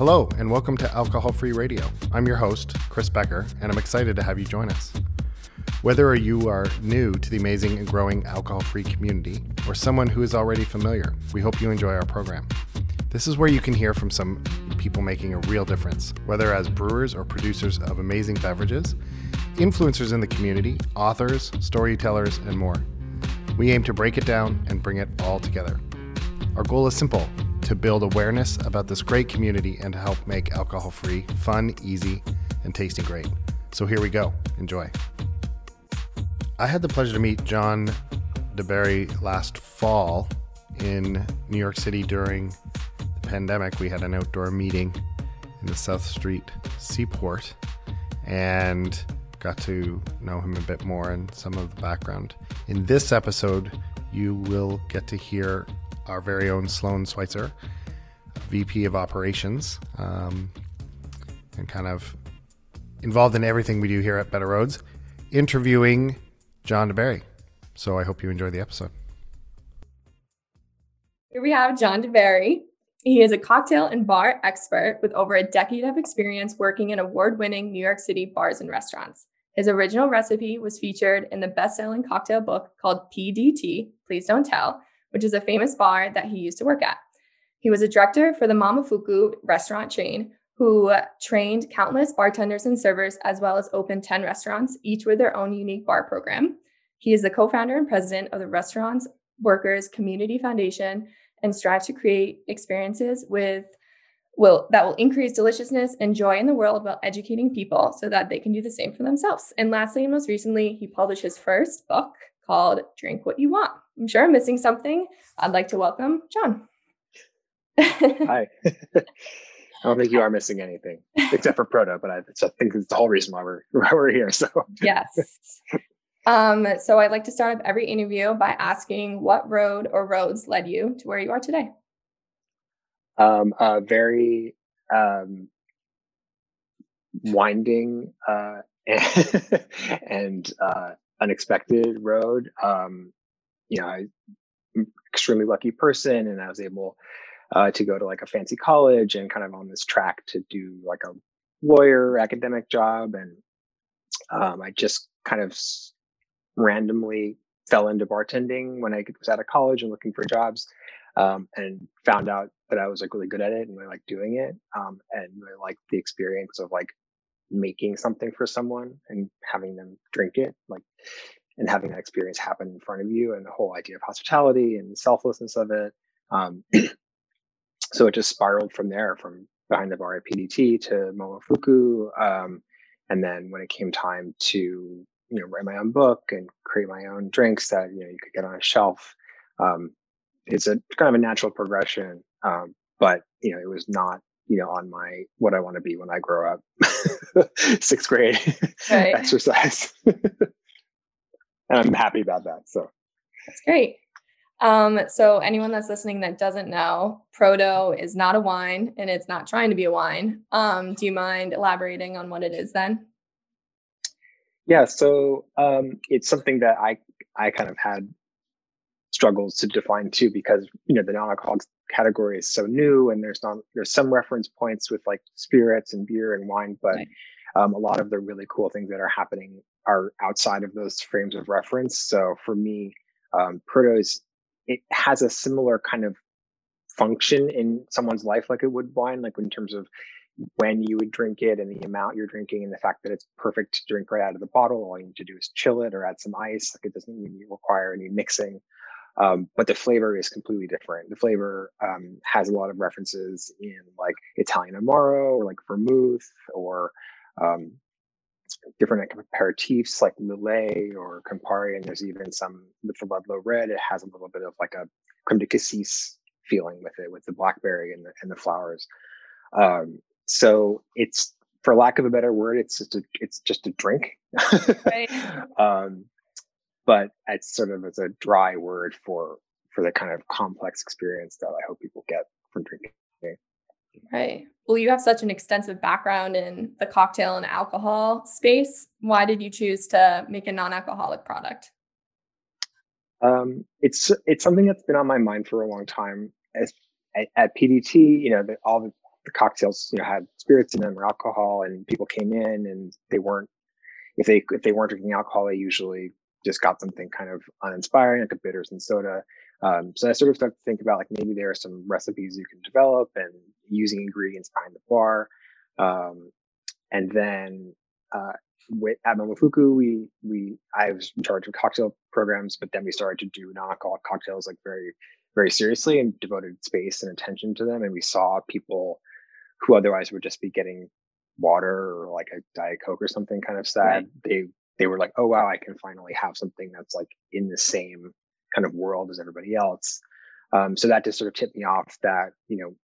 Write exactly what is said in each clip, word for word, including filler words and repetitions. Hello, and welcome to Alcohol-Free Radio. I'm your host, Chris Becker, and I'm excited to have you join us. Whether you are new to the amazing and growing alcohol-free community, or someone who is already familiar, we hope you enjoy our program. This is where you can hear from some people making a real difference, whether as brewers or producers of amazing beverages, influencers in the community, authors, storytellers, and more. We aim to break it down and bring it all together. Our goal is simple: to build awareness about this great community and to help make alcohol-free fun, easy, and tasting great. So here we go. Enjoy. I had the pleasure to meet John deBary last fall in New York City during the pandemic. We had an outdoor meeting in the South Street Seaport and got to know him a bit more and some of the background. In this episode, you will get to hear our very own Sloan Schweitzer, V P of Operations, um, and kind of involved in everything we do here at Better Roads, interviewing John deBary. So I hope you enjoy the episode. Here we have John deBary. He is a cocktail and bar expert with over a decade of experience working in award-winning New York City bars and restaurants. His original recipe was featured in the best-selling cocktail book called P D T, Please Don't Tell, which is a famous bar that he used to work at. He was a director for the Momofuku restaurant chain, who trained countless bartenders and servers, as well as opened ten restaurants, each with their own unique bar program. He is the co-founder and president of the Restaurants Workers Community Foundation and strives to create experiences with will that will increase deliciousness and joy in the world while educating people so that they can do the same for themselves. And lastly, and most recently, he published his first book called Drink What You Want. I'm sure I'm missing something. I'd like to welcome John. Hi. I don't think you are missing anything except for Proteau, but I think it's the whole reason why we're, why we're here. So yes. Um, so I'd like to start up every interview by asking what road or roads led you to where you are today? Um, a very um, winding uh, and, and uh, unexpected road. Um, you know, I'm an extremely lucky person, and I was able uh, to go to like a fancy college and kind of on this track to do like a lawyer academic job. And um, I just kind of randomly fell into bartending when I was out of college and looking for jobs, um, and found out that I was like really good at it and really like doing it. Um, and I liked the experience of like making something for someone and having them drink it, like, and having that experience happen in front of you, and the whole idea of hospitality and the selflessness of it. Um, so it just spiraled from there, from behind the bar at P D T to Momofuku. Um, and then when it came time to, you know, write my own book and create my own drinks that, you know, you could get on a shelf, um, it's a kind of a natural progression. Um, but, you know, it was not, you know, on my, what I want to be when I grow up, sixth grade right. exercise. And I'm happy about that. So that's great. Um, so anyone that's listening that doesn't know, Proteau is not a wine, and it's not trying to be a wine. Um, do you mind elaborating on what it is then? Yeah. So um, it's something that I I kind of had struggles to define too, because you know the non-alcoholic category is so new, and there's not there's some reference points with like spirits and beer and wine, but right. um, a lot of the really cool things that are happening are outside of those frames of reference. So for me, um, Proteau, it has a similar kind of function in someone's life like it would wine, like in terms of when you would drink it and the amount you're drinking and the fact that it's perfect to drink right out of the bottle. All you need to do is chill it or add some ice. Like it doesn't require any mixing. Um, but the flavor is completely different. The flavor um, has a lot of references in like Italian Amaro or like vermouth or um, different like aperitifs like Lillet or Campari, and there's even some with the Ludlow Red. It has a little bit of like a creme de cassis feeling with it, with the blackberry and the and the flowers. Um, so it's, for lack of a better word, it's just a it's just a drink. Right. um, but it's sort of it's a dry word for for the kind of complex experience that I hope people get from drinking. Right. Well, you have such an extensive background in the cocktail and alcohol space. Why did you choose to make a non-alcoholic product? Um, it's it's something that's been on my mind for a long time. As, at, at P D T, you know, the, all the the cocktails, you know, had spirits in them or alcohol, and people came in and they weren't, if they, if they weren't drinking alcohol, they usually just got something kind of uninspiring, like a bitters and soda. Um, so I sort of started to think about, like, maybe there are some recipes you can develop and using ingredients behind the bar. Um, and then, uh, with, at Momofuku, we, we, I was in charge of cocktail programs, but then we started to do non-alcoholic cocktails, like, very, very seriously, and devoted space and attention to them. And we saw people who otherwise would just be getting water or like a Diet Coke or something kind of sad. Right. They, they were like, oh, wow, I can finally have something that's like in the same kind of world as everybody else. Um, so that just sort of tipped me off that, you know,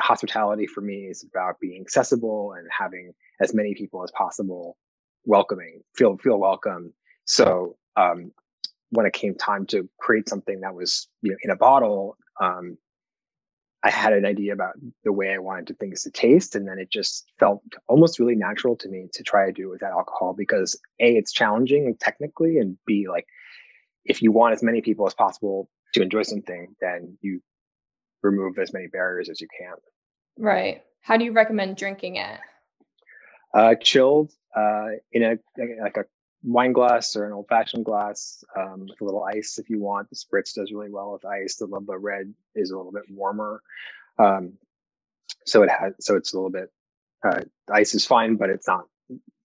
hospitality for me is about being accessible and having as many people as possible welcoming, feel, feel welcome. So, um, when it came time to create something that was, you know, in a bottle, um, I had an idea about the way I wanted things to taste. And then it just felt almost really natural to me to try to do it without alcohol, because A, it's challenging technically, and B, like, if you want as many people as possible to enjoy something, then you remove as many barriers as you can. Right. How do you recommend drinking it? Uh, chilled, uh, in a, like a wine glass or an old fashioned glass, um, with a little ice if you want. The Spritz does really well with ice. The Ludlow Red is a little bit warmer. Um, so it has, so it's a little bit, uh, ice is fine, but it's not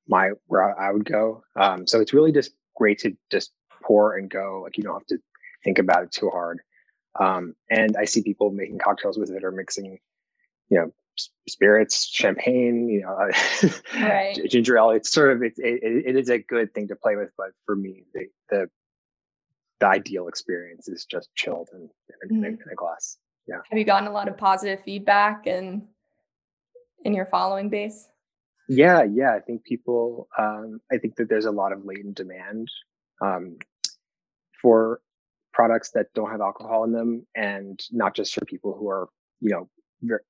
my, where I would go. Um, so it's really just great to just pour and go. Like, you don't have to think about it too hard. Um, and I see people making cocktails with it, or mixing, you know, spirits, champagne, you know, right. ginger ale. It's sort of, it, it, it is a good thing to play with, but for me, the the, the ideal experience is just chilled and in, in, mm. in a glass. Yeah. Have you gotten a lot of positive feedback and in your following base? Yeah, yeah. I think people, um, I think that there's a lot of latent demand um, for products that don't have alcohol in them, and not just for people who are, you know, very,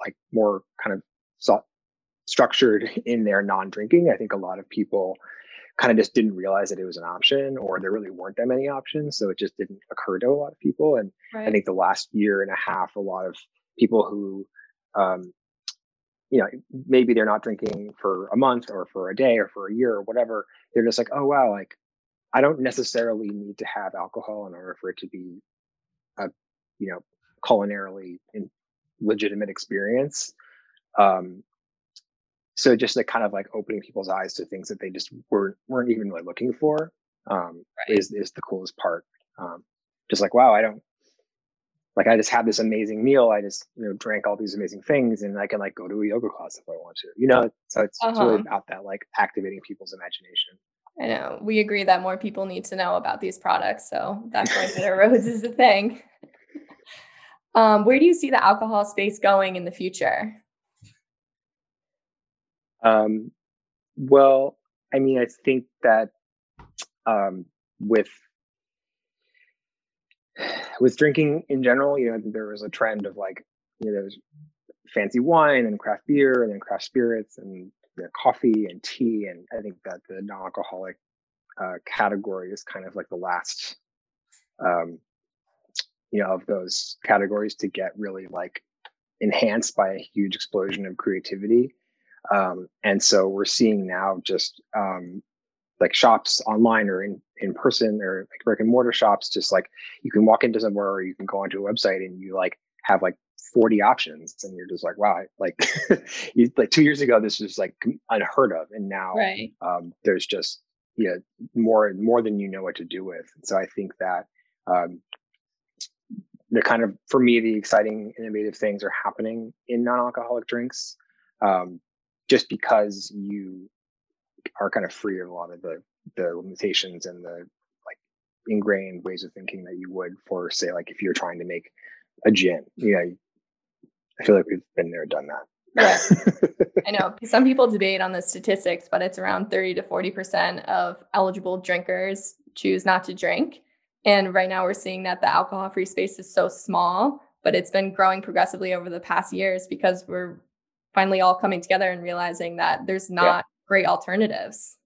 like more kind of so- structured in their non-drinking. I think a lot of people kind of just didn't realize that it was an option, or there really weren't that many options. So it just didn't occur to a lot of people. And right. I think the last year and a half, a lot of people who, um, you know, maybe they're not drinking for a month or for a day or for a year or whatever, they're just like, oh, wow, like, I don't necessarily need to have alcohol in order for it to be a, you know, culinarily in- legitimate experience. Um, so just like kind of like opening people's eyes to things that they just weren't, weren't even really looking for, um, right. is, is the coolest part. Um, just like, wow, I don't like, I just had this amazing meal. I just, you know, drank all these amazing things, and I can like go to a yoga class if I want to, you know, so it's, uh-huh. it's really about that, like activating people's imagination. I know we agree that more people need to know about these products. So that's why Better Roads is the thing. Um, where do you see the alcohol space going in the future? Um, well, I mean, I think that um, with with drinking in general, you know, there was a trend of like, you know, there was fancy wine and craft beer, and then craft spirits, and you know, coffee and tea, and I think that the non-alcoholic uh, category is kind of like the last. Um, you know, of those categories to get really like enhanced by a huge explosion of creativity. Um, and so we're seeing now just um, like shops online or in, in person or like brick and mortar shops, just like you can walk into somewhere or you can go onto a website and you like have like forty options, and you're just like, wow, I, like you, like two years ago, this was like unheard of. And now right. um, there's just, you know, more, more than you know what to do with. And so I think that, um, the kind of, for me, the exciting, innovative things are happening in non-alcoholic drinks, um, just because you are kind of free of a lot of the the limitations and the like ingrained ways of thinking that you would for, say, like if you're trying to make a gin. You know, I feel like we've been there, done that. Right. I know some people debate on the statistics, but it's around thirty to forty percent of eligible drinkers choose not to drink. And right now we're seeing that the alcohol-free space is so small, but it's been growing progressively over the past years because we're finally all coming together and realizing that there's not yeah. great alternatives.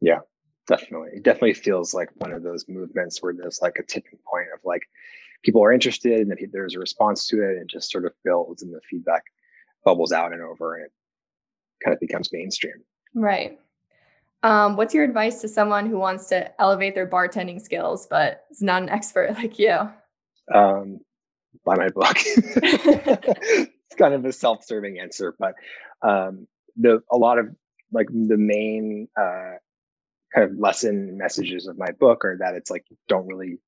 Yeah, definitely. It definitely feels like one of those movements where there's like a tipping point of like people are interested and there's a response to it, and it just sort of builds in the feedback. bubbles out and over, and it kind of becomes mainstream. Right. Um, what's your advice to someone who wants to elevate their bartending skills, but is not an expert like you? Um, buy my book. It's kind of a self-serving answer, but um, the a lot of like the main uh, kind of lesson messages of my book are that it's like, you don't really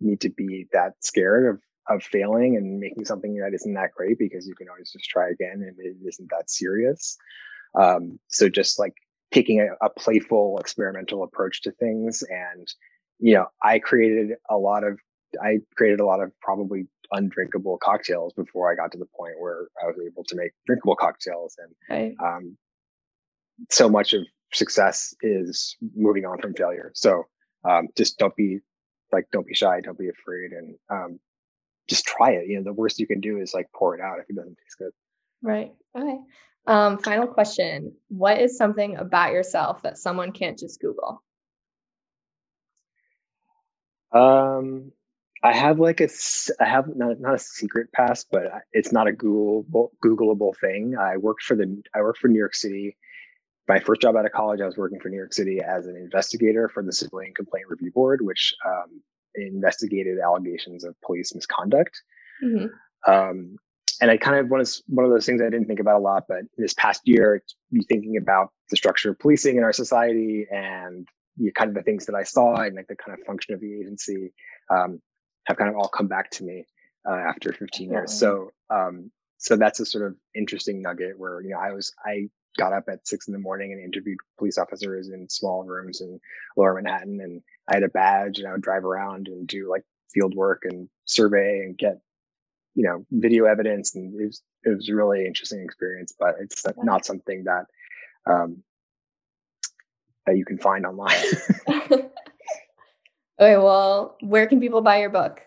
need to be that scared of of failing and making something that isn't that great, because you can always just try again and it isn't that serious. Um, so just like taking a, a playful experimental approach to things. And, you know, I created a lot of, I created a lot of probably undrinkable cocktails before I got to the point where I was able to make drinkable cocktails. And right. um, so much of success is moving on from failure. So um, just don't be like, don't be shy, don't be afraid. And um, just try it. You know, the worst you can do is like pour it out if it doesn't taste good. Right. Okay. Um, final question. What is something about yourself that someone can't just Google? Um, I have like a, I have not, not a secret past, but it's not a Google, Googleable thing. I worked for the, I worked for New York City. My first job out of college, I was working for New York City as an investigator for the Civilian Complaint Review Board, which um, investigated allegations of police misconduct. Mm-hmm. Um, And I kind of one of one of those things I didn't think about a lot, but this past year, you thinking about the structure of policing in our society and you kind of the things that I saw and like the kind of function of the agency um, have kind of all come back to me uh, after fifteen years. Yeah. So, um, so that's a sort of interesting nugget where you know I was I got up at six in the morning and interviewed police officers in small rooms in Lower Manhattan, and I had a badge and I would drive around and do like field work and survey and get, you know, video evidence. And it was, it was a really interesting experience, but it's not something that, um, that you can find online. Okay. Well, where can people buy your book?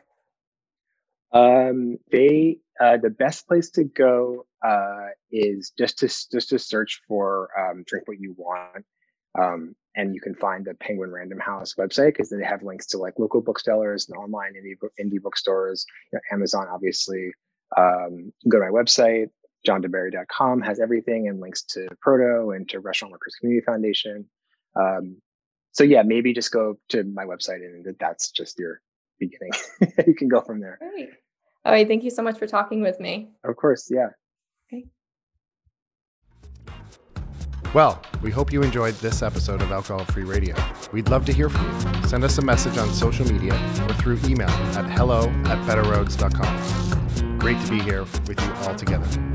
Um, they, uh, the best place to go, uh, is just to, just to search for, um, Drink What You Want. Um, and you can find the Penguin Random House website because they have links to like local booksellers and online indie, indie bookstores, you know, Amazon, obviously. Um, you can go to my website, john deberry dot com, has everything and links to Proteau and to Restaurant Workers Community Foundation. Um, so yeah, maybe just go to my website and that's just your beginning. You can go from there. Great. All right. Thank you so much for talking with me. Of course. Yeah. Okay. Well, we hope you enjoyed this episode of Alcohol-Free Radio. We'd love to hear from you. Send us a message on social media or through email at hello at better roads dot com. Great to be here with you all together.